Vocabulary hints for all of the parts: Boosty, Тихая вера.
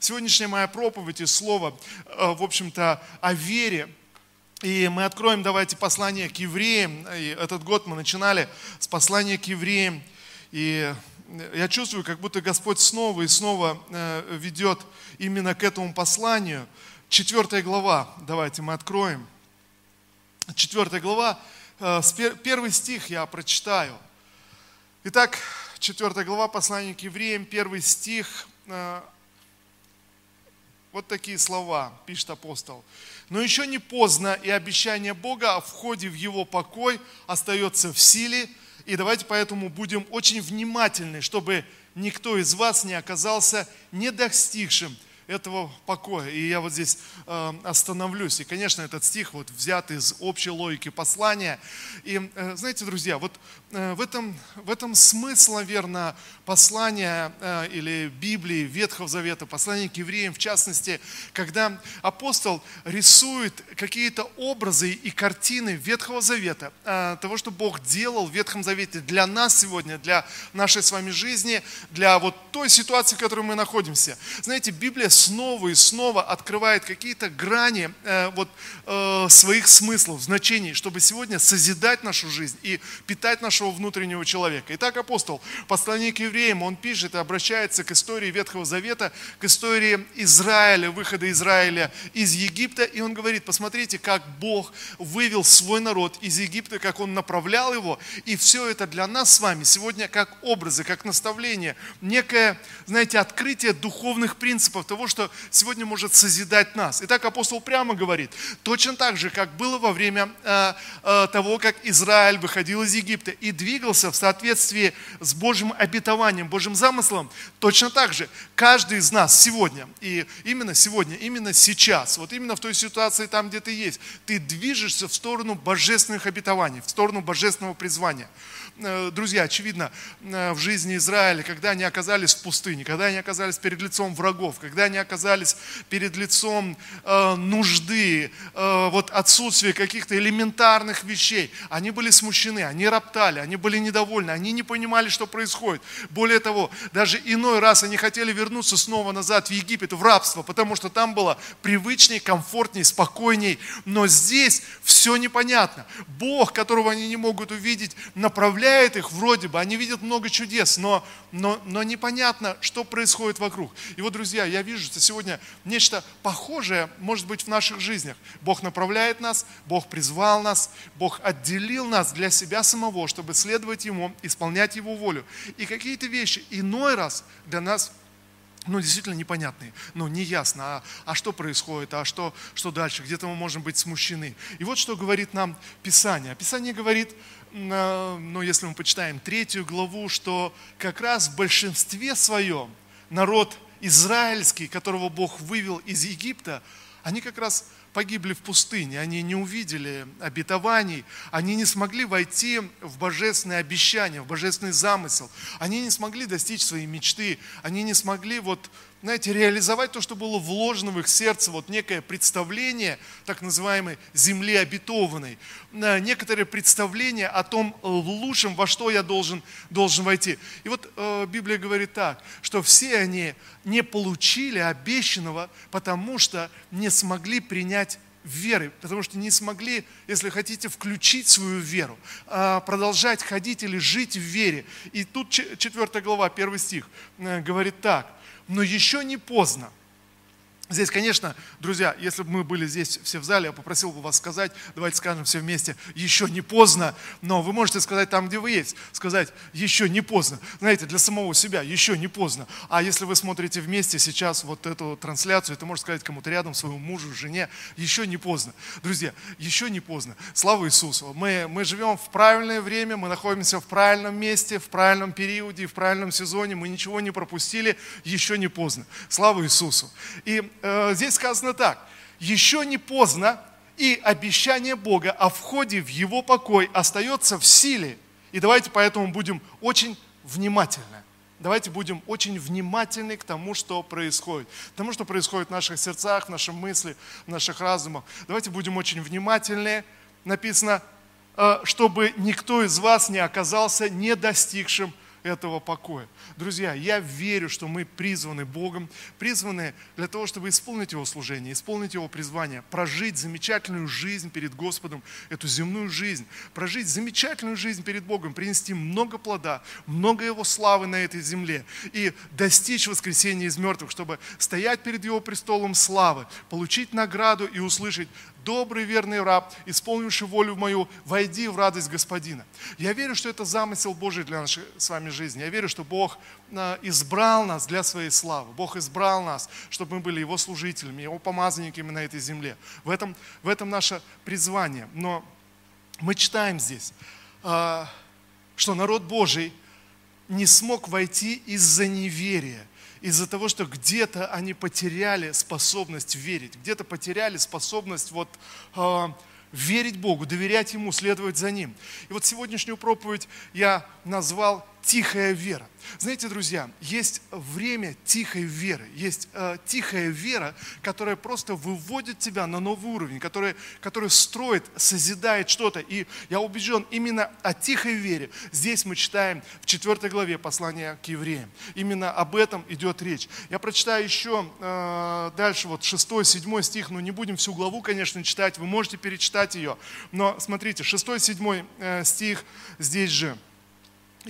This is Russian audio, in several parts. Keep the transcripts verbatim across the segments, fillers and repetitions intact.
Сегодняшняя моя проповедь и слово, в общем-то, о вере. И мы откроем, давайте, послание к евреям. И этот год мы начинали с послания к евреям. И я чувствую, как будто Господь снова и снова ведет именно к этому посланию. Четвертая глава, давайте мы откроем. Четвертая глава, первый стих я прочитаю. Итак, четвертая глава, послание к евреям, первый стих. Вот такие слова пишет апостол. «Но еще не поздно, и обещание Бога о входе в его покой остается в силе. И давайте поэтому будем очень внимательны, чтобы никто из вас не оказался недостигшим этого покоя». И я вот здесь э, остановлюсь. И, конечно, этот стих вот взят из общей логики послания. И, э, знаете, друзья, вот э, в, этом, в этом смысл, наверное, послания э, или Библии, Ветхого Завета, послания к евреям, в частности, когда апостол рисует какие-то образы и картины Ветхого Завета, э, того, что Бог делал в Ветхом Завете для нас сегодня, для нашей с вами жизни, для вот той ситуации, в которой мы находимся. Знаете, Библия снова и снова открывает какие-то грани э, вот, э, своих смыслов, значений, чтобы сегодня созидать нашу жизнь и питать нашего внутреннего человека. Итак, апостол, послание к евреям, он пишет и обращается к истории Ветхого Завета, к истории Израиля, выхода Израиля из Египта. И он говорит, посмотрите, как Бог вывел свой народ из Египта, как он направлял его. И все это для нас с вами сегодня как образы, как наставление, некое, знаете, открытие духовных принципов того, что сегодня может созидать нас. Итак, апостол прямо говорит, точно так же, как было во время э, э, того, как Израиль выходил из Египта и двигался в соответствии с Божьим обетованием, Божьим замыслом, точно так же каждый из нас сегодня, и именно сегодня, именно сейчас, вот именно в той ситуации, там, где ты есть, ты движешься в сторону божественных обетований, в сторону божественного призвания. Друзья, очевидно, в жизни Израиля, когда они оказались в пустыне, когда они оказались перед лицом врагов, когда они оказались перед лицом э, нужды, э, вот отсутствия каких-то элементарных вещей, они были смущены, они роптали, они были недовольны, они не понимали, что происходит. Более того, даже иной раз они хотели вернуться снова назад в Египет, в рабство, потому что там было привычней, комфортней, спокойней. Но здесь все непонятно. Бог, которого они не могут увидеть, направляет их вроде бы, они видят много чудес, но, но, но непонятно, что происходит вокруг. И вот, друзья, я вижу, что сегодня нечто похожее может быть в наших жизнях. Бог направляет нас, Бог призвал нас, Бог отделил нас для себя самого, чтобы следовать Ему, исполнять Его волю. И какие-то вещи иной раз для нас, ну, действительно непонятные, ну, неясно, а, а что происходит, а что, что дальше, где-то мы можем быть смущены. И вот что говорит нам Писание. Писание говорит, ну, если мы почитаем третью главу, что как раз в большинстве своем народ израильский, которого Бог вывел из Египта, они как раз погибли в пустыне, они не увидели обетований, они не смогли войти в божественное обещание, в божественный замысел, они не смогли достичь своей мечты, они не смогли вот, знаете, реализовать то, что было вложено в их сердце, вот некое представление так называемой земли обетованной, некоторое представление о том лучшем, во что я должен, должен войти. И вот э, Библия говорит так, что все они не получили обещанного, потому что не смогли принять веры, потому что не смогли, если хотите, включить свою веру, продолжать ходить или жить в вере. И тут четвертая глава, первый стих говорит так. Но еще не поздно. Здесь, конечно, друзья, если бы мы были здесь все в зале, я попросил бы вас сказать, давайте скажем все вместе, еще не поздно, но вы можете сказать там, где вы есть, сказать, еще не поздно. Знаете, для самого себя, еще не поздно. А если вы смотрите вместе сейчас вот эту трансляцию, ты можешь сказать кому-то рядом, своему мужу, жене, еще не поздно. Друзья, еще не поздно. Слава Иисусу. Мы, мы живем в правильное время, мы находимся в правильном месте, в правильном периоде, в правильном сезоне, мы ничего не пропустили, еще не поздно. Слава Иисусу. И здесь сказано так, еще не поздно, и обещание Бога о входе в его покой остается в силе. И давайте поэтому будем очень внимательны. Давайте будем очень внимательны к тому, что происходит. К тому, что происходит в наших сердцах, в наших мыслях, в наших разумах. Давайте будем очень внимательны. Написано, чтобы никто из вас не оказался недостигшим этого покоя. Друзья, я верю, что мы призваны Богом, призваны для того, чтобы исполнить Его служение, исполнить Его призвание, прожить замечательную жизнь перед Господом, эту земную жизнь, прожить замечательную жизнь перед Богом, принести много плода, много Его славы на этой земле и достичь воскресения из мертвых, чтобы стоять перед Его престолом славы, получить награду и услышать: «Добрый, верный раб, исполнивший волю мою, войди в радость Господина». Я верю, что это замысел Божий для нашей с вами жизни. Я верю, что Бог избрал нас для своей славы. Бог избрал нас, чтобы мы были Его служителями, Его помазанниками на этой земле. В этом, в этом наше призвание. Но мы читаем здесь, что народ Божий не смог войти из-за неверия. Из-за того, что где-то они потеряли способность верить, где-то потеряли способность вот, э, верить Богу, доверять Ему, следовать за Ним. И вот сегодняшнюю проповедь я назвал «Тихая вера». Знаете, друзья, есть время тихой веры, есть э, тихая вера, которая просто выводит тебя на новый уровень, которая, которая строит, созидает что-то. И я убежден, именно о тихой вере здесь мы читаем в четвёртой главе послания к евреям. Именно об этом идет речь. Я прочитаю еще э, дальше, вот шестой-седьмой стих, но не будем всю главу, конечно, читать, вы можете перечитать ее. Но смотрите, шестой-седьмой э, стих здесь же.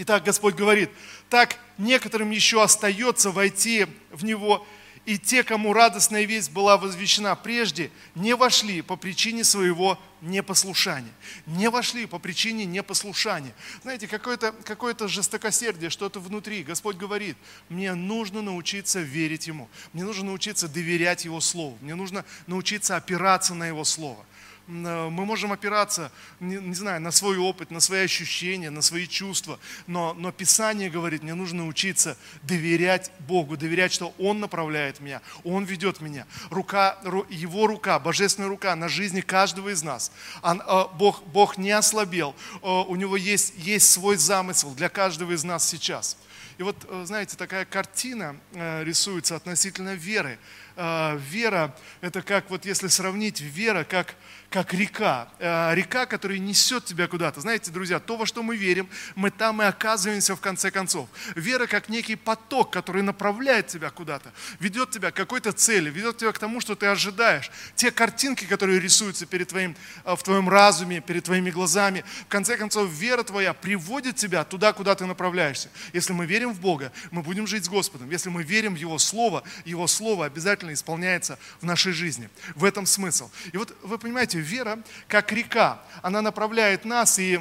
Итак, Господь говорит: «Так некоторым еще остается войти в Него, и те, кому радостная весть была возвещена прежде, не вошли по причине своего непослушания». Не вошли по причине непослушания. Знаете, какое-то, какое-то жестокосердие, что-то внутри. Господь говорит: мне нужно научиться верить Ему, мне нужно научиться доверять Его Слову, мне нужно научиться опираться на Его Слово. Мы можем опираться, не, не знаю, на свой опыт, на свои ощущения, на свои чувства, но, но Писание говорит, мне нужно учиться доверять Богу, доверять, что Он направляет меня, Он ведет меня. Рука, Его рука, Божественная рука на жизни каждого из нас. Он, Бог, Бог не ослабел, у Него есть, есть свой замысел для каждого из нас сейчас. И вот, знаете, такая картина рисуется относительно веры. Вера, это как, вот если сравнить, вера как, как река. Река, которая несет тебя куда-то. Знаете, друзья, то, во что мы верим, мы там и оказываемся в конце концов. Вера как некий поток, который направляет тебя куда-то, ведет тебя к какой-то цели, ведет тебя к тому, что ты ожидаешь. Те картинки, которые рисуются перед твоим, в твоем разуме, перед твоими глазами, в конце концов, вера твоя приводит тебя туда, куда ты направляешься. Если мы верим в Бога, мы будем жить с Господом. Если мы верим в Его Слово, Его Слово обязательно исполняется в нашей жизни. В этом смысл. И вот вы понимаете, вера как река, она направляет нас, и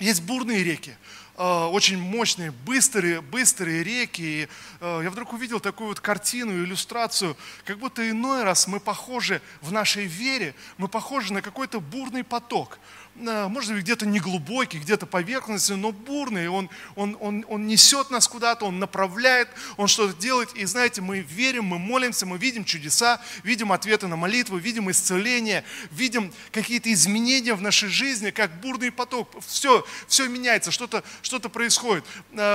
есть бурные реки, очень мощные, быстрые, быстрые реки. И я вдруг увидел такую вот картину, иллюстрацию, как будто иной раз мы похожи в нашей вере, мы похожи на какой-то бурный поток. Может быть, где-то неглубокий, где-то поверхностный, но бурный. Он, он, он, он несет нас куда-то, он направляет, он что-то делает. И знаете, мы верим, мы молимся, мы видим чудеса, видим ответы на молитвы, видим исцеление, видим какие-то изменения в нашей жизни, как бурный поток. Все, все меняется, что-то, что-то происходит,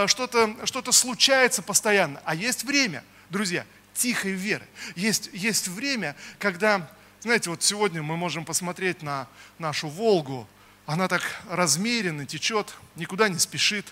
что-то, что-то случается постоянно. А есть время, друзья, тихой веры. Есть, есть время, когда... Знаете, вот сегодня мы можем посмотреть на нашу Волгу, она так размеренно течет, никуда не спешит.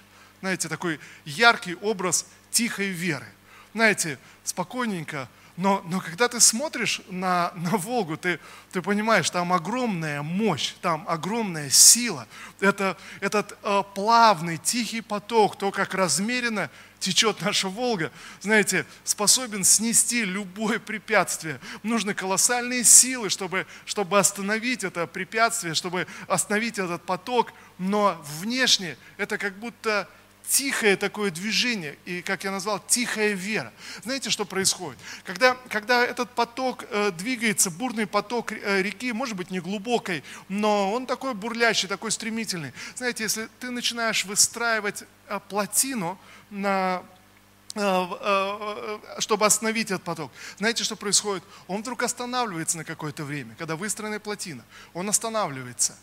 Знаете, такой яркий образ тихой веры. Знаете, спокойненько, но, но когда ты смотришь на, на Волгу, ты, ты понимаешь, там огромная мощь, там огромная сила. Это, этот э, плавный, тихий поток, то, как размеренно течет наша Волга, знаете, способен снести любое препятствие. Нужны колоссальные силы, чтобы, чтобы остановить это препятствие, чтобы остановить этот поток, но внешне это как будто тихое такое движение, и, как я назвал, тихая вера. Знаете, что происходит? Когда, когда этот поток э, двигается, бурный поток э, реки, может быть, не глубокой, но он такой бурлящий, такой стремительный. Знаете, если ты начинаешь выстраивать э, плотину, на, чтобы остановить этот поток. Знаете, что происходит? Он вдруг останавливается на какое-то время, когда выстроена плотина. Он останавливается.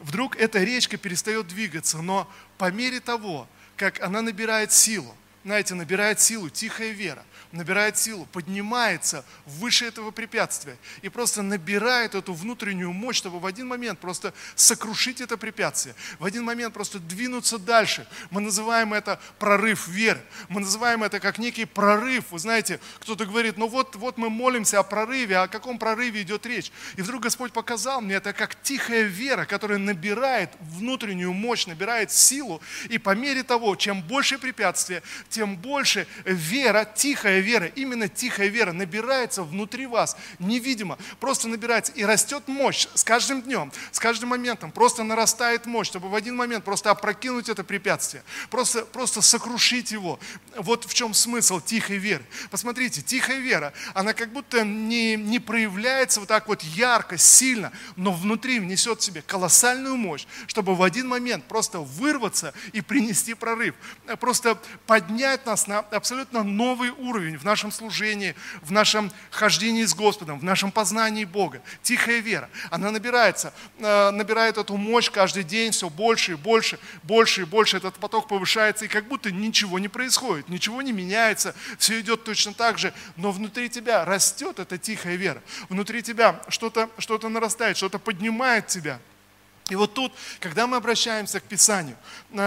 Вдруг эта речка перестает двигаться, но по мере того, как она набирает силу, знаете, набирает силу тихая вера, набирает силу, поднимается выше этого препятствия и просто набирает эту внутреннюю мощь, чтобы в один момент просто сокрушить это препятствие, в один момент просто двинуться дальше. Мы называем это прорыв веры, мы называем это как некий прорыв. Вы знаете, кто-то говорит, ну вот, вот мы молимся о прорыве, о каком прорыве идет речь. И вдруг Господь показал мне это как тихая вера, которая набирает внутреннюю мощь, набирает силу, и по мере того, чем больше препятствия, тем больше вера, тихая вера, именно тихая вера набирается внутри вас, невидимо, просто набирается, и растет мощь с каждым днем, с каждым моментом, просто нарастает мощь, чтобы в один момент просто опрокинуть это препятствие, просто, просто сокрушить его. Вот в чем смысл тихой веры. Посмотрите, тихая вера, она как будто не, не проявляется вот так вот ярко, сильно, но внутри несет в себе колоссальную мощь, чтобы в один момент просто вырваться и принести прорыв, просто поднять нас на абсолютно новый уровень в нашем служении, в нашем хождении с Господом, в нашем познании Бога. Тихая вера, она набирается, набирает эту мощь каждый день, все больше и больше, больше и больше этот поток повышается, и как будто ничего не происходит, ничего не меняется, все идет точно так же, но внутри тебя растет эта тихая вера, внутри тебя что-то, что-то нарастает, что-то поднимает тебя. И вот тут, когда мы обращаемся к Писанию,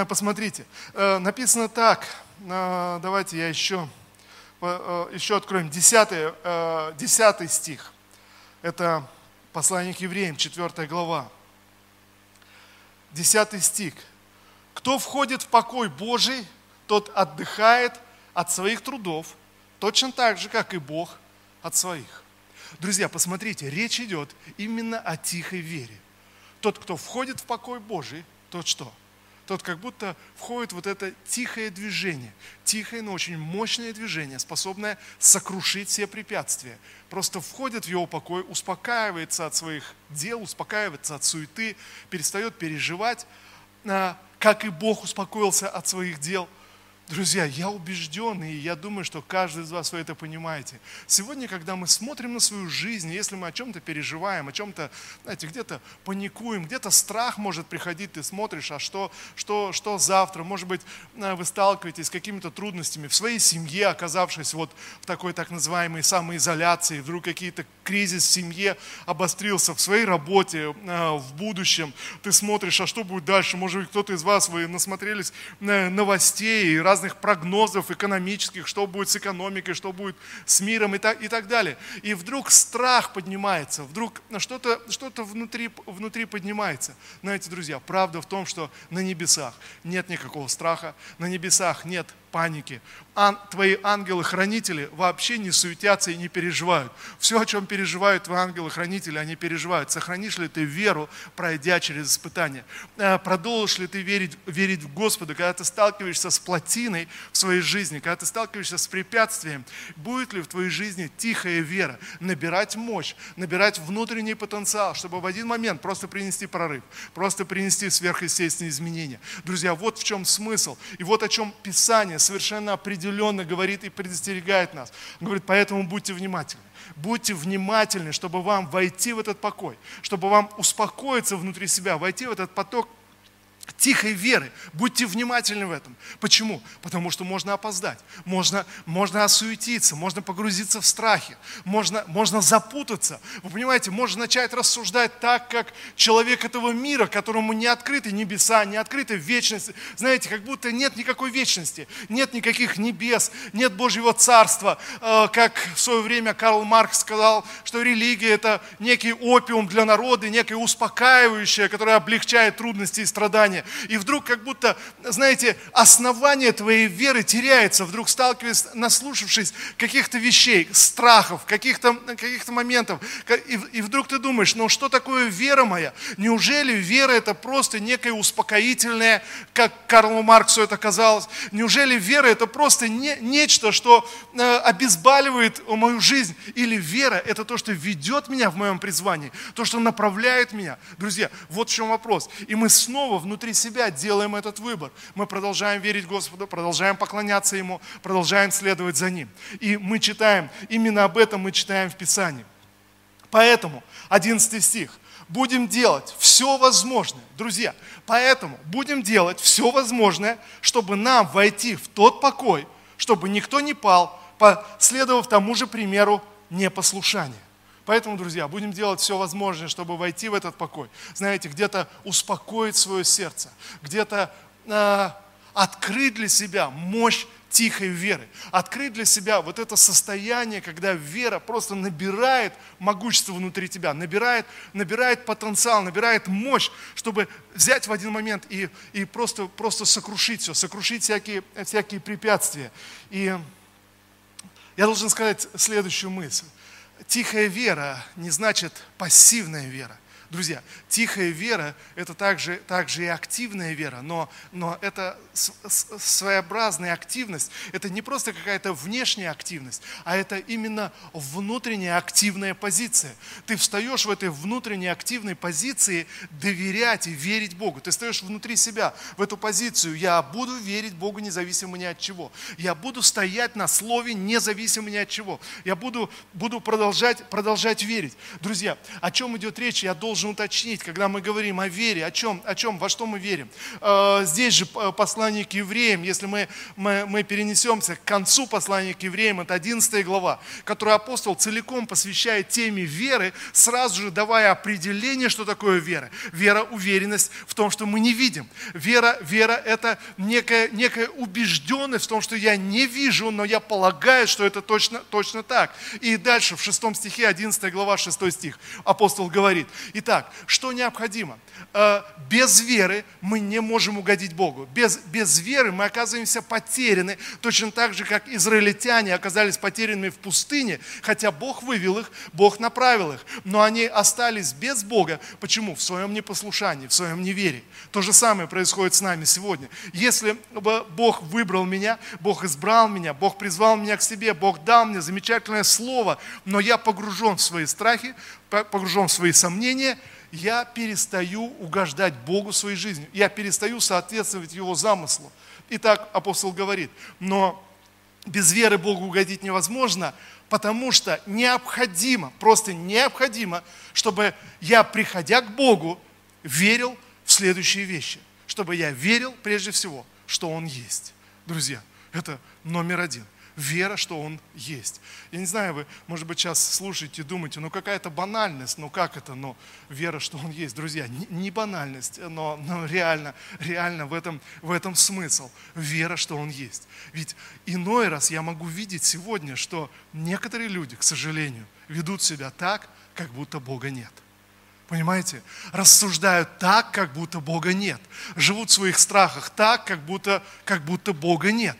посмотрите, написано так, давайте я еще, еще откроем, десятый, десятый стих, это послание к Евреям, четвёртая глава, десятый стих. «Кто входит в покой Божий, тот отдыхает от своих трудов, точно так же, как и Бог от своих». Друзья, посмотрите, речь идет именно о тихой вере. Тот, кто входит в покой Божий, тот что? Тот как будто входит вот это тихое движение, тихое, но очень мощное движение, способное сокрушить все препятствия. Просто входит в его покой, успокаивается от своих дел, успокаивается от суеты, перестает переживать, как и Бог успокоился от своих дел. Друзья, я убежден, и я думаю, что каждый из вас вы это понимаете. Сегодня, когда мы смотрим на свою жизнь, если мы о чем-то переживаем, о чем-то, знаете, где-то паникуем, где-то страх может приходить, ты смотришь, а что, что, что завтра? Может быть, вы сталкиваетесь с какими-то трудностями в своей семье, оказавшись вот в такой так называемой самоизоляции, вдруг какие-то кризис в семье обострился, в своей работе, в будущем. Ты смотришь, а что будет дальше? Может быть, кто-то из вас, вы насмотрелись новостей и разных разных прогнозов экономических, что будет с экономикой, что будет с миром и так, и так далее. И вдруг страх поднимается, вдруг что-то, что-то внутри, внутри поднимается. Знаете, друзья, правда в том, что на небесах нет никакого страха, на небесах нет паники. Ан- твои ангелы-хранители вообще не суетятся и не переживают. Все, о чем переживают твои ангелы-хранители, они переживают. Сохранишь ли ты веру, пройдя через испытания? Продолжишь ли ты верить, верить в Господа, когда ты сталкиваешься с плотиной в своей жизни, когда ты сталкиваешься с препятствием? Будет ли в твоей жизни тихая вера? Набирать мощь, набирать внутренний потенциал, чтобы в один момент просто принести прорыв, просто принести сверхъестественные изменения. Друзья, вот в чем смысл. И вот о чем Писание совершенно определенно говорит и предостерегает нас. Он говорит, поэтому будьте внимательны. Будьте внимательны, чтобы вам войти в этот покой, чтобы вам успокоиться внутри себя, войти в этот поток тихой веры. Будьте внимательны в этом. Почему? Потому что можно опоздать, можно, можно осуетиться, можно погрузиться в страхи, можно, можно запутаться. Вы понимаете, можно начать рассуждать так, как человек этого мира, которому не открыты небеса, не открыта вечность. Знаете, как будто нет никакой вечности, нет никаких небес, нет Божьего Царства. Как в свое время Карл Маркс сказал, что религия – это некий опиум для народа, некое успокаивающее, которое облегчает трудности и страдания. И вдруг как будто, знаете, основание твоей веры теряется, вдруг сталкиваясь, наслушавшись каких-то вещей, страхов, каких-то, каких-то моментов. И, и вдруг ты думаешь, ну что такое вера моя? Неужели вера это просто некое успокоительное, как Карлу Марксу это казалось? Неужели вера это просто не, нечто, что э, обезболивает мою жизнь? Или вера это то, что ведет меня в моем призвании, то, что направляет меня? Друзья, вот в чем вопрос. И мы снова внутри себя делаем этот выбор. Мы продолжаем верить Господу, продолжаем поклоняться Ему, продолжаем следовать за Ним. И мы читаем, именно об этом мы читаем в Писании. Поэтому, одиннадцатый стих, будем делать все возможное, друзья, поэтому будем делать все возможное, чтобы нам войти в тот покой, чтобы никто не пал последовав тому же примеру непослушания. Поэтому, друзья, будем делать все возможное, чтобы войти в этот покой. Знаете, где-то успокоить свое сердце, где-то э, открыть для себя мощь тихой веры, открыть для себя вот это состояние, когда вера просто набирает могущество внутри тебя, набирает, набирает потенциал, набирает мощь, чтобы взять в один момент и, и просто, просто сокрушить все, сокрушить всякие, всякие препятствия. И я должен сказать следующую мысль. Тихая вера не значит пассивная вера. Друзья, тихая вера – это также, также и активная вера, но, но это своеобразная активность. Это не просто какая-то внешняя активность, а это именно внутренняя активная позиция. Ты встаешь в этой внутренней активной позиции доверять и верить Богу. Ты встаешь внутри себя в эту позицию. Я буду верить Богу независимо ни от чего. Я буду стоять на слове независимо ни от чего. Я буду, буду продолжать, продолжать верить. Друзья, о чем идет речь, я должен уточнить, когда мы говорим о вере, о чем, о чем, во что мы верим. Здесь же послание к евреям, если мы, мы, мы перенесемся к концу послания к евреям, это одиннадцатая глава, которую апостол целиком посвящает теме веры, сразу же давая определение, что такое вера. Вера – уверенность в том, что мы не видим. Вера, вера – это некая, некая убежденность в том, что я не вижу, но я полагаю, что это точно, точно так. И дальше в шестом стихе, одиннадцатая глава, шестой стих, апостол говорит: итак, что необходимо? Без веры мы не можем угодить Богу. Без, без веры мы оказываемся потеряны, точно так же, как израильтяне оказались потерянными в пустыне, хотя Бог вывел их, Бог направил их, но они остались без Бога. Почему? В своем непослушании, в своем неверии. То же самое происходит с нами сегодня. Если Бог выбрал меня, Бог избрал меня, Бог призвал меня к себе, Бог дал мне замечательное слово, но я погружен в свои страхи, погружен в свои сомнения, я перестаю угождать Богу своей жизнью, я перестаю соответствовать Его замыслу. Итак, апостол говорит: но без веры Богу угодить невозможно, потому что необходимо, просто необходимо, чтобы я, приходя к Богу, верил в следующие вещи, чтобы я верил прежде всего, что Он есть. Друзья, это номер один. Вера, что Он есть. Я не знаю, вы, может быть, сейчас слушаете и думаете, ну какая-то банальность, ну как это, но вера, что Он есть. Друзья, не банальность, но, но реально, реально в этом, в этом смысл. Вера, что Он есть. Ведь иной раз я могу видеть сегодня, что некоторые люди, к сожалению, ведут себя так, как будто Бога нет. Понимаете? Рассуждают так, как будто Бога нет. Живут в своих страхах так, как будто, как будто Бога нет.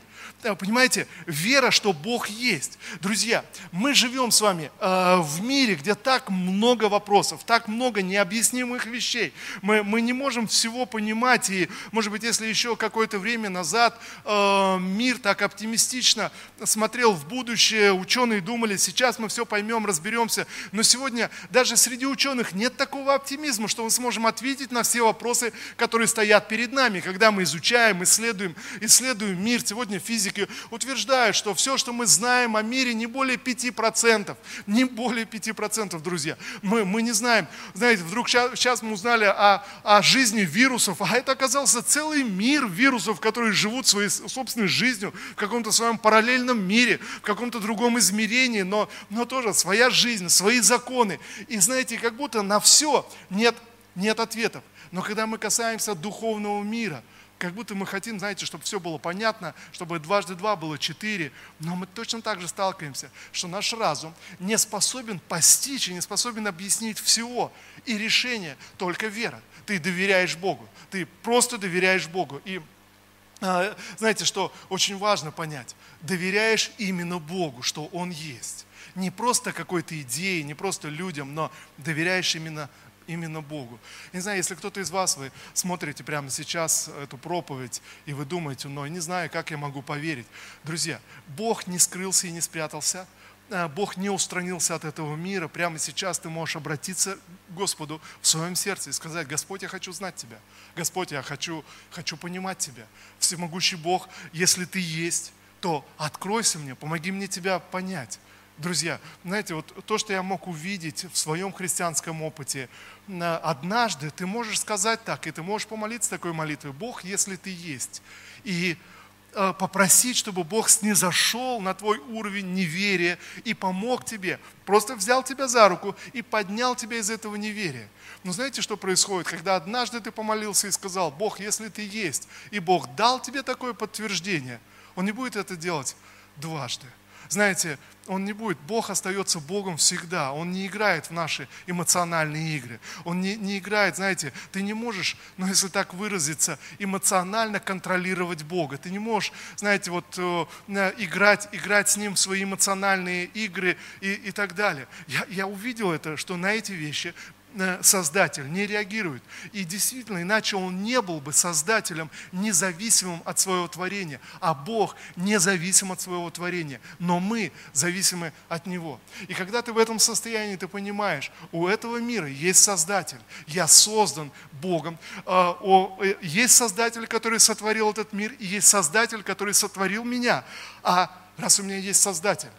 Понимаете, вера, что Бог есть. Друзья, мы живем с вами э, в мире, где так много вопросов, так много необъяснимых вещей. Мы, мы не можем всего понимать. И, может быть, если еще какое-то время назад э, мир так оптимистично смотрел в будущее, ученые думали, сейчас мы все поймем, разберемся. Но сегодня даже среди ученых нет такого оптимизма, что мы сможем ответить на все вопросы, которые стоят перед нами. Когда мы изучаем, исследуем, исследуем мир, сегодня физика утверждают, что все, что мы знаем о мире, не более пяти процентов. Не более пяти процентов, друзья. Мы, мы не знаем. Знаете, вдруг щас, сейчас мы узнали о, о жизни вирусов, а это оказался целый мир вирусов, которые живут своей собственной жизнью в каком-то своем параллельном мире, в каком-то другом измерении, но, но тоже своя жизнь, свои законы. И знаете, как будто на все нет, нет ответов. Но когда мы касаемся духовного мира, как будто мы хотим, знаете, чтобы все было понятно, чтобы дважды два было четыре, но мы точно так же сталкиваемся, что наш разум не способен постичь и не способен объяснить всего. И решение только вера. Ты доверяешь Богу, ты просто доверяешь Богу. И э, знаете, что очень важно понять? Доверяешь именно Богу, что Он есть. Не просто какой-то идее, не просто людям, но доверяешь именно Именно Богу. Я не знаю, если кто-то из вас, вы смотрите прямо сейчас эту проповедь, и вы думаете, но не знаю, как я могу поверить. Друзья, Бог не скрылся и не спрятался. Бог не устранился от этого мира. Прямо сейчас ты можешь обратиться к Господу в своем сердце и сказать: Господь, я хочу знать Тебя. Господь, я хочу, хочу понимать Тебя. Всемогущий Бог, если Ты есть, то откройся мне, помоги мне Тебя понять. Друзья, знаете, вот то, что я мог увидеть в своем христианском опыте, однажды ты можешь сказать так, и ты можешь помолиться такой молитвой: Бог, если Ты есть. И попросить, чтобы Бог снизошел на твой уровень неверия и помог тебе. Просто взял тебя за руку и поднял тебя из этого неверия. Но знаете, что происходит? Когда однажды ты помолился и сказал: Бог, если ты есть, и Бог дал тебе такое подтверждение, Он не будет это делать дважды. Знаете, Он не будет, Бог остается Богом всегда, Он не играет в наши эмоциональные игры, Он не, не играет, знаете, ты не можешь, ну если так выразиться, эмоционально контролировать Бога, ты не можешь, знаете, вот играть, играть с Ним в свои эмоциональные игры и, и так далее. Я, я увидел это, что на эти вещи Создатель не реагирует. И действительно, иначе Он не был бы Создателем, независимым от своего творения. А Бог независим от своего творения. Но мы зависимы от Него. И когда ты в этом состоянии, ты понимаешь, у этого мира есть Создатель. Я создан Богом. Есть Создатель, который сотворил этот мир. И есть Создатель, который сотворил меня. А раз у меня есть Создатель,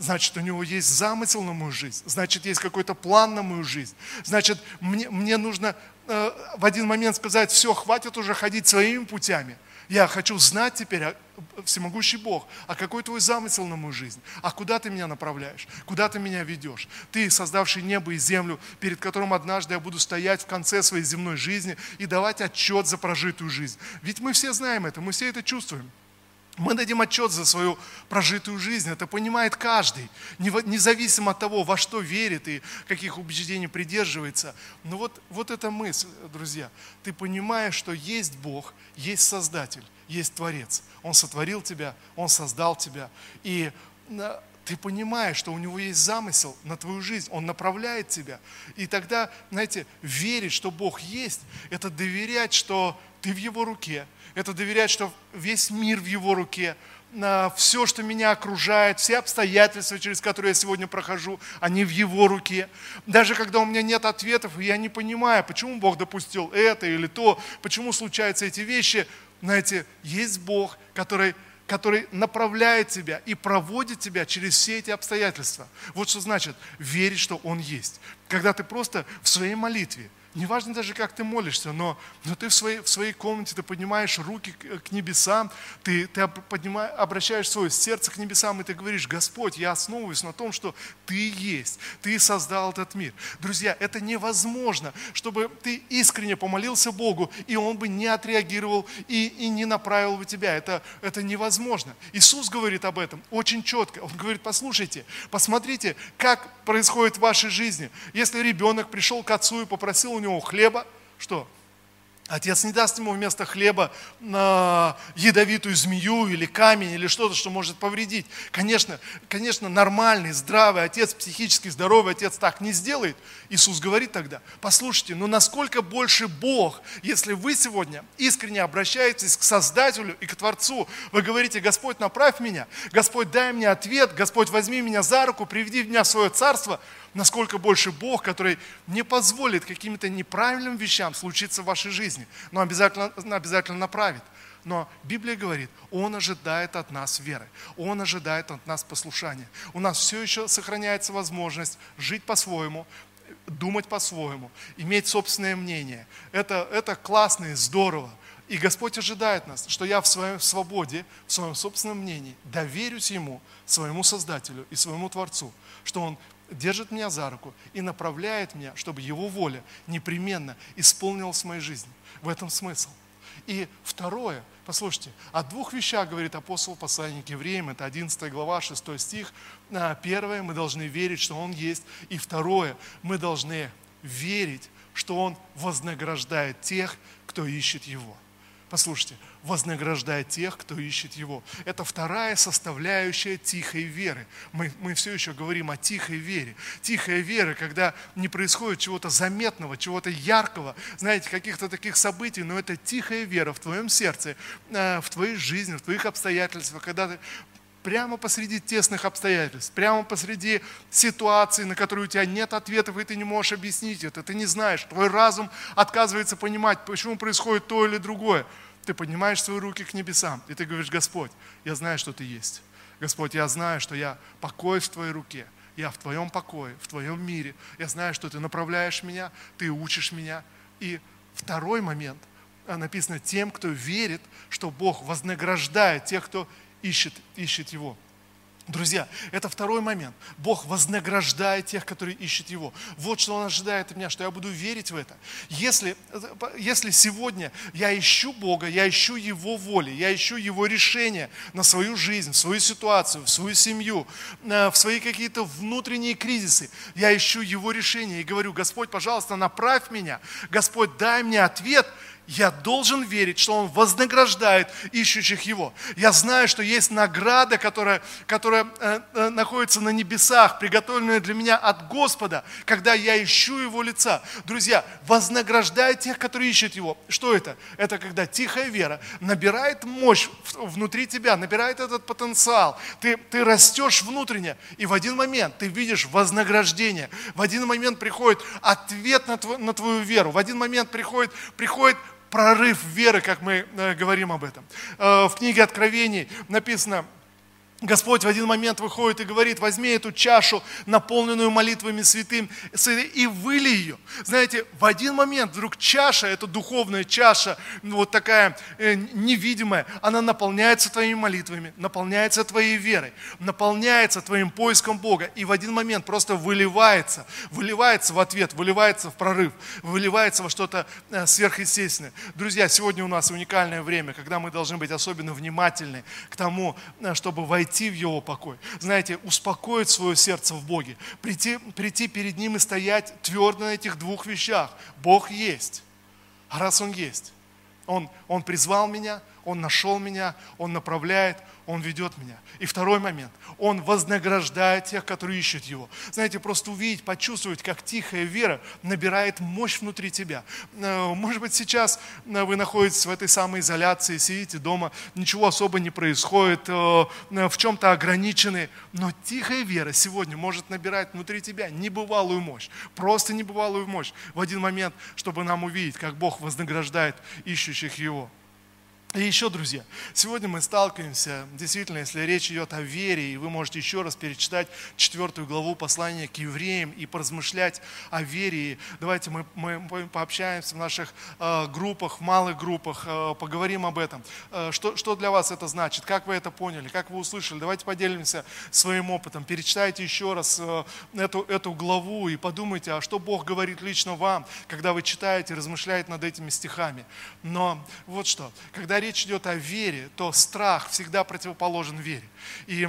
значит, у Него есть замысел на мою жизнь, значит, есть какой-то план на мою жизнь, значит, мне, мне нужно э, в один момент сказать: все, хватит уже ходить своими путями. Я хочу знать теперь, а, всемогущий Бог, а какой твой замысел на мою жизнь? А куда ты меня направляешь? Куда ты меня ведешь? Ты, создавший небо и землю, перед которым однажды я буду стоять в конце своей земной жизни и давать отчет за прожитую жизнь. Ведь мы все знаем это, мы все это чувствуем. Мы дадим отчет за свою прожитую жизнь, это понимает каждый, независимо от того, во что верит и каких убеждений придерживается. Но вот, вот эта мысль, друзья, ты понимаешь, что есть Бог, есть Создатель, есть Творец. Он сотворил тебя, Он создал тебя. И ты понимаешь, что у Него есть замысел на твою жизнь, Он направляет тебя. И тогда, знаете, верить, что Бог есть, это доверять, что ты в Его руке. Это доверять, что весь мир в Его руке, все, что меня окружает, все обстоятельства, через которые я сегодня прохожу, они в Его руке. Даже когда у меня нет ответов, я не понимаю, почему Бог допустил это или то, почему случаются эти вещи. Знаете, есть Бог, который... который направляет тебя и проводит тебя через все эти обстоятельства. Вот что значит верить, что Он есть. Когда ты просто в своей молитве, неважно даже, как ты молишься, но, но ты в своей, в своей комнате, ты поднимаешь руки к, к небесам, ты, ты поднимаешь, обращаешь свое сердце к небесам, и ты говоришь: Господь, я основываюсь на том, что Ты есть, Ты создал этот мир. Друзья, это невозможно, чтобы ты искренне помолился Богу, и Он бы не отреагировал и, и не направил бы тебя. Это, это невозможно. Возможно. Иисус говорит об этом очень четко. Он говорит: послушайте, посмотрите, как происходит в вашей жизни. Если ребенок пришел к отцу и попросил у него хлеба, что? Отец не даст ему вместо хлеба ядовитую змею или камень, или что-то, что может повредить. Конечно, конечно, нормальный, здравый отец, психически здоровый отец так не сделает. Иисус говорит тогда: послушайте, но насколько больше Бог, если вы сегодня искренне обращаетесь к Создателю и к Творцу, вы говорите: Господь, направь меня, Господь, дай мне ответ, Господь, возьми меня за руку, приведи меня в свое царство, насколько больше Бог, который не позволит каким-то неправильным вещам случиться в вашей жизни, но обязательно, обязательно направит. Но Библия говорит, Он ожидает от нас веры, Он ожидает от нас послушания. У нас все еще сохраняется возможность жить по-своему, думать по-своему, иметь собственное мнение. Это, это классно и здорово. И Господь ожидает нас, что я в своей свободе, в своем собственном мнении доверюсь Ему, своему Создателю и своему Творцу, что Он держит меня за руку и направляет меня, чтобы Его воля непременно исполнилась в моей жизни. В этом смысл. И второе, послушайте, о двух вещах говорит апостол, послание к Евреям, это одиннадцатая глава, шестой стих. Первое, мы должны верить, что Он есть. И второе, мы должны верить, что Он вознаграждает тех, кто ищет Его. Послушайте, вознаграждает тех, кто ищет Его. Это вторая составляющая тихой веры. Мы, мы все еще говорим о тихой вере. Тихая вера, когда не происходит чего-то заметного, чего-то яркого, знаете, каких-то таких событий, но это тихая вера в твоем сердце, в твоей жизни, в твоих обстоятельствах, когда ты прямо посреди тесных обстоятельств, прямо посреди ситуации, на которую у тебя нет ответов, и ты не можешь объяснить это, ты не знаешь, твой разум отказывается понимать, почему происходит то или другое. Ты поднимаешь свои руки к небесам, и ты говоришь: Господь, я знаю, что Ты есть. Господь, я знаю, что я покой в Твоей руке, я в Твоем покое, в Твоем мире. Я знаю, что Ты направляешь меня, Ты учишь меня. И второй момент, написано, тем, кто верит, что Бог вознаграждает тех, кто ищет, ищет Его. Друзья, это второй момент. Бог вознаграждает тех, которые ищут Его. Вот что Он ожидает от меня, что я буду верить в это. Если, если сегодня я ищу Бога, я ищу Его воли, я ищу Его решения на свою жизнь, в свою ситуацию, в свою семью, в свои какие-то внутренние кризисы, я ищу Его решения и говорю: Господь, пожалуйста, направь меня, Господь, дай мне ответ. Я должен верить, что Он вознаграждает ищущих Его. Я знаю, что есть награда, которая, которая э, э, находится на небесах, приготовленная для меня от Господа, когда я ищу Его лица. Друзья, вознаграждает тех, которые ищут Его. Что это? Это когда тихая вера набирает мощь внутри тебя, набирает этот потенциал. Ты, ты растешь внутренне, и в один момент ты видишь вознаграждение. В один момент приходит ответ на, тв- на твою веру. В один момент приходит... приходит прорыв веры, как мы говорим об этом. В книге Откровений написано, Господь в один момент выходит и говорит: возьми эту чашу, наполненную молитвами святым, и выли ее. Знаете, в один момент вдруг чаша, эта духовная чаша, вот такая невидимая, она наполняется твоими молитвами, наполняется твоей верой, наполняется твоим поиском Бога, и в один момент просто выливается, выливается в ответ, выливается в прорыв, выливается во что-то сверхъестественное. Друзья, сегодня у нас уникальное время, когда мы должны быть особенно внимательны к тому, чтобы войти в Его покой, знаете, успокоить свое сердце в Боге, прийти, прийти перед Ним и стоять твердо на этих двух вещах. Бог есть, а раз Он есть, Он, Он призвал меня, Он нашел меня, Он направляет, Он ведет меня. И второй момент, Он вознаграждает тех, которые ищут Его. Знаете, просто увидеть, почувствовать, как тихая вера набирает мощь внутри тебя. Может быть, сейчас вы находитесь в этой самоизоляции, сидите дома, ничего особо не происходит, в чем-то ограничены, но тихая вера сегодня может набирать внутри тебя небывалую мощь, просто небывалую мощь в один момент, чтобы нам увидеть, как Бог вознаграждает ищущих Его. И еще, друзья, сегодня мы сталкиваемся, действительно, если речь идет о вере, и вы можете еще раз перечитать четвертую главу послания к евреям и поразмышлять о вере. И давайте мы, мы пообщаемся в наших э, группах, в малых группах, э, поговорим об этом. Э, что, что для вас это значит? Как вы это поняли? Как вы услышали? Давайте поделимся своим опытом. Перечитайте еще раз э, эту, эту главу и подумайте, а что Бог говорит лично вам, когда вы читаете, размышляете над этими стихами. Но вот что, когда речь идет о вере, то страх всегда противоположен вере. И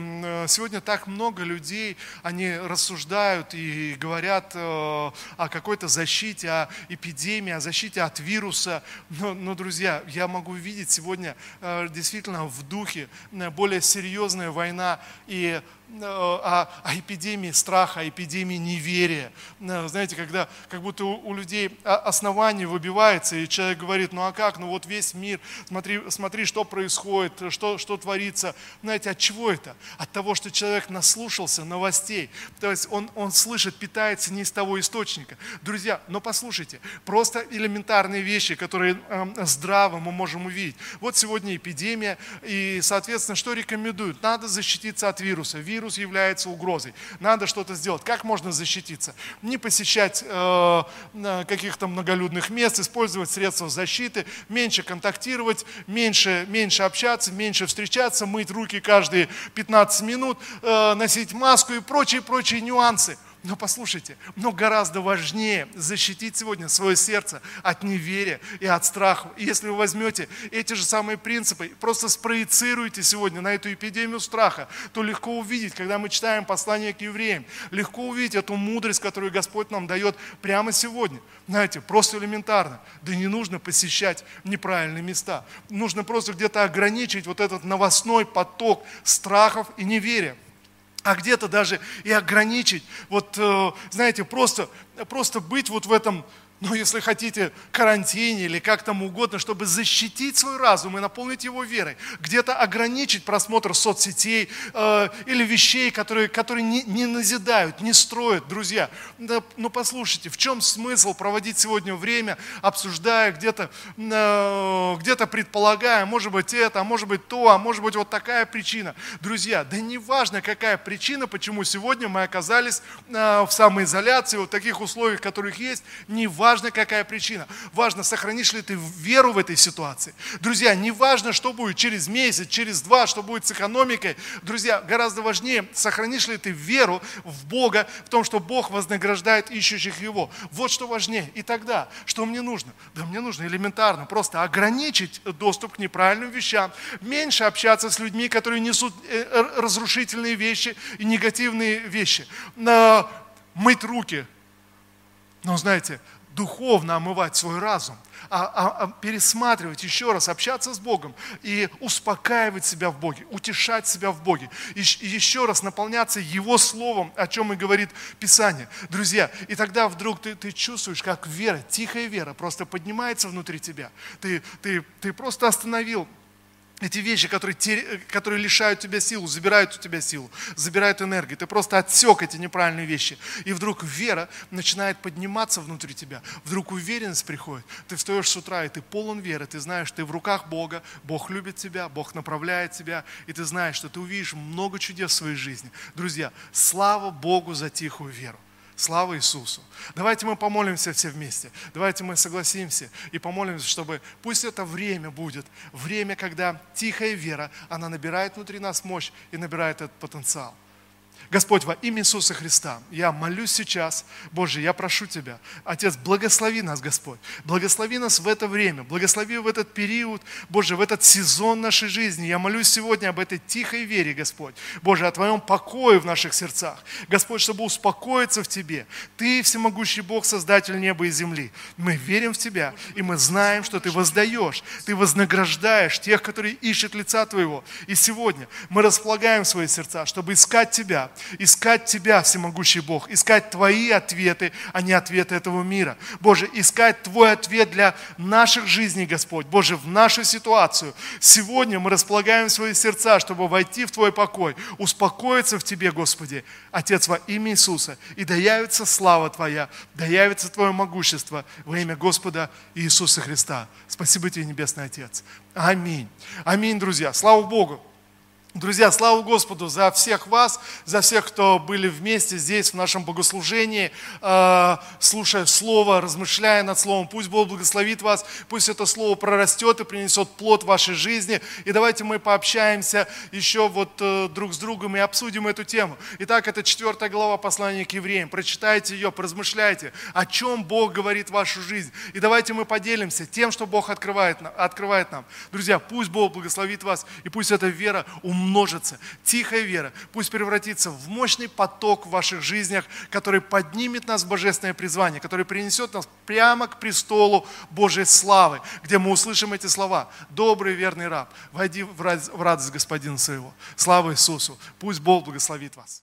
сегодня так много людей, они рассуждают и говорят о какой-то защите, о эпидемии, о защите от вируса. Но, но друзья, я могу видеть сегодня действительно в духе более серьезная война и О, о эпидемии страха, о эпидемии неверия. Знаете, когда как будто у, у людей основание выбивается, и человек говорит: ну а как, ну вот весь мир, смотри, смотри что происходит, что, что творится. Знаете, от чего это? От того, что человек наслушался новостей. То есть он, он слышит, питается не из того источника. Друзья, но послушайте, просто элементарные вещи, которые э, здраво мы можем увидеть. Вот сегодня эпидемия, и, соответственно, что рекомендуют? Надо защититься от вируса. Вирус является угрозой. Надо что-то сделать. Как можно защититься? Не посещать э, каких-то многолюдных мест, использовать средства защиты, меньше контактировать, меньше, меньше общаться, меньше встречаться, мыть руки каждые пятнадцать минут, э, носить маску и прочие-прочие нюансы. Но послушайте, но гораздо важнее защитить сегодня свое сердце от неверия и от страха. И если вы возьмете эти же самые принципы, просто спроецируете сегодня на эту эпидемию страха, то легко увидеть, когда мы читаем послание к евреям, легко увидеть эту мудрость, которую Господь нам дает прямо сегодня. Знаете, просто элементарно. Да не нужно посещать неправильные места. Нужно просто где-то ограничить вот этот новостной поток страхов и неверия. А где-то даже и ограничить, вот, знаете, просто, просто быть вот в этом, ну, если хотите, карантине или как там угодно, чтобы защитить свой разум и наполнить его верой. Где-то ограничить просмотр соцсетей э, или вещей, которые, которые не, не назидают, не строят, друзья. Да, ну, послушайте, в чем смысл проводить сегодня время, обсуждая где-то, э, где-то предполагая, может быть это, а может быть то, а может быть вот такая причина. Друзья, да не важно, какая причина, почему сегодня мы оказались э, в самоизоляции, вот в таких условиях, в которых есть, не важно. важно, какая причина. Важно, сохранишь ли ты веру в этой ситуации. Друзья, не важно, что будет через месяц, через два, что будет с экономикой. Друзья, гораздо важнее, сохранишь ли ты веру в Бога, в том, что Бог вознаграждает ищущих Его. Вот что важнее. И тогда, что мне нужно? Да мне нужно элементарно просто ограничить доступ к неправильным вещам, меньше общаться с людьми, которые несут разрушительные вещи и негативные вещи. Мыть руки. Но знаете, духовно омывать свой разум, а, а, а пересматривать еще раз, общаться с Богом и успокаивать себя в Боге, утешать себя в Боге, и, и еще раз наполняться Его Словом, о чем и говорит Писание. Друзья, и тогда вдруг ты, ты чувствуешь, как вера, тихая вера просто поднимается внутри тебя. Ты, ты, ты просто остановил эти вещи, которые, которые лишают тебя силу, забирают у тебя силу, забирают энергию. Ты просто отсек эти неправильные вещи. И вдруг вера начинает подниматься внутри тебя. Вдруг уверенность приходит. Ты встаешь с утра, и ты полон веры. Ты знаешь, ты в руках Бога. Бог любит тебя, Бог направляет тебя. И ты знаешь, что ты увидишь много чудес в своей жизни. Друзья, слава Богу за тихую веру. Слава Иисусу! Давайте мы помолимся все вместе. Давайте мы согласимся и помолимся, чтобы пусть это время будет. Время, когда тихая вера, она набирает внутри нас мощь и набирает этот потенциал. Господь, во имя Иисуса Христа, я молюсь сейчас, Боже, я прошу Тебя, Отец, благослови нас, Господь, благослови нас в это время, благослови в этот период, Боже, в этот сезон нашей жизни. Я молюсь сегодня об этой тихой вере, Господь, Боже, о Твоем покое в наших сердцах, Господь, чтобы успокоиться в Тебе. Ты, всемогущий Бог, Создатель неба и земли. Мы верим в Тебя, и мы знаем, что Ты воздаешь, Ты вознаграждаешь тех, которые ищут лица Твоего. И сегодня мы располагаем свои сердца, чтобы искать Тебя, искать Тебя, всемогущий Бог, искать Твои ответы, а не ответы этого мира. Боже, искать Твой ответ для наших жизней, Господь, Боже, в нашу ситуацию. Сегодня мы располагаем свои сердца, чтобы войти в Твой покой, успокоиться в Тебе, Господи, Отец, во имя Иисуса, и да явится слава Твоя, да явится Твое могущество во имя Господа Иисуса Христа. Спасибо Тебе, Небесный Отец. Аминь. Аминь, друзья. Слава Богу. Друзья, слава Господу за всех вас, за всех, кто были вместе здесь в нашем богослужении, э, слушая Слово, размышляя над Словом. Пусть Бог благословит вас, пусть это Слово прорастет и принесет плод в вашей жизни. И давайте мы пообщаемся еще вот э, друг с другом и обсудим эту тему. Итак, это четвёртая глава послания к евреям. Прочитайте ее, поразмышляйте, о чем Бог говорит в вашу жизнь. И давайте мы поделимся тем, что Бог открывает, открывает нам. Друзья, пусть Бог благословит вас, и пусть эта вера умножится. Множится. Тихая вера пусть превратится в мощный поток в ваших жизнях, который поднимет нас в божественное призвание, который принесет нас прямо к престолу Божьей славы, где мы услышим эти слова. Добрый верный раб, войди в радость господина своего. Слава Иисусу! Пусть Бог благословит вас.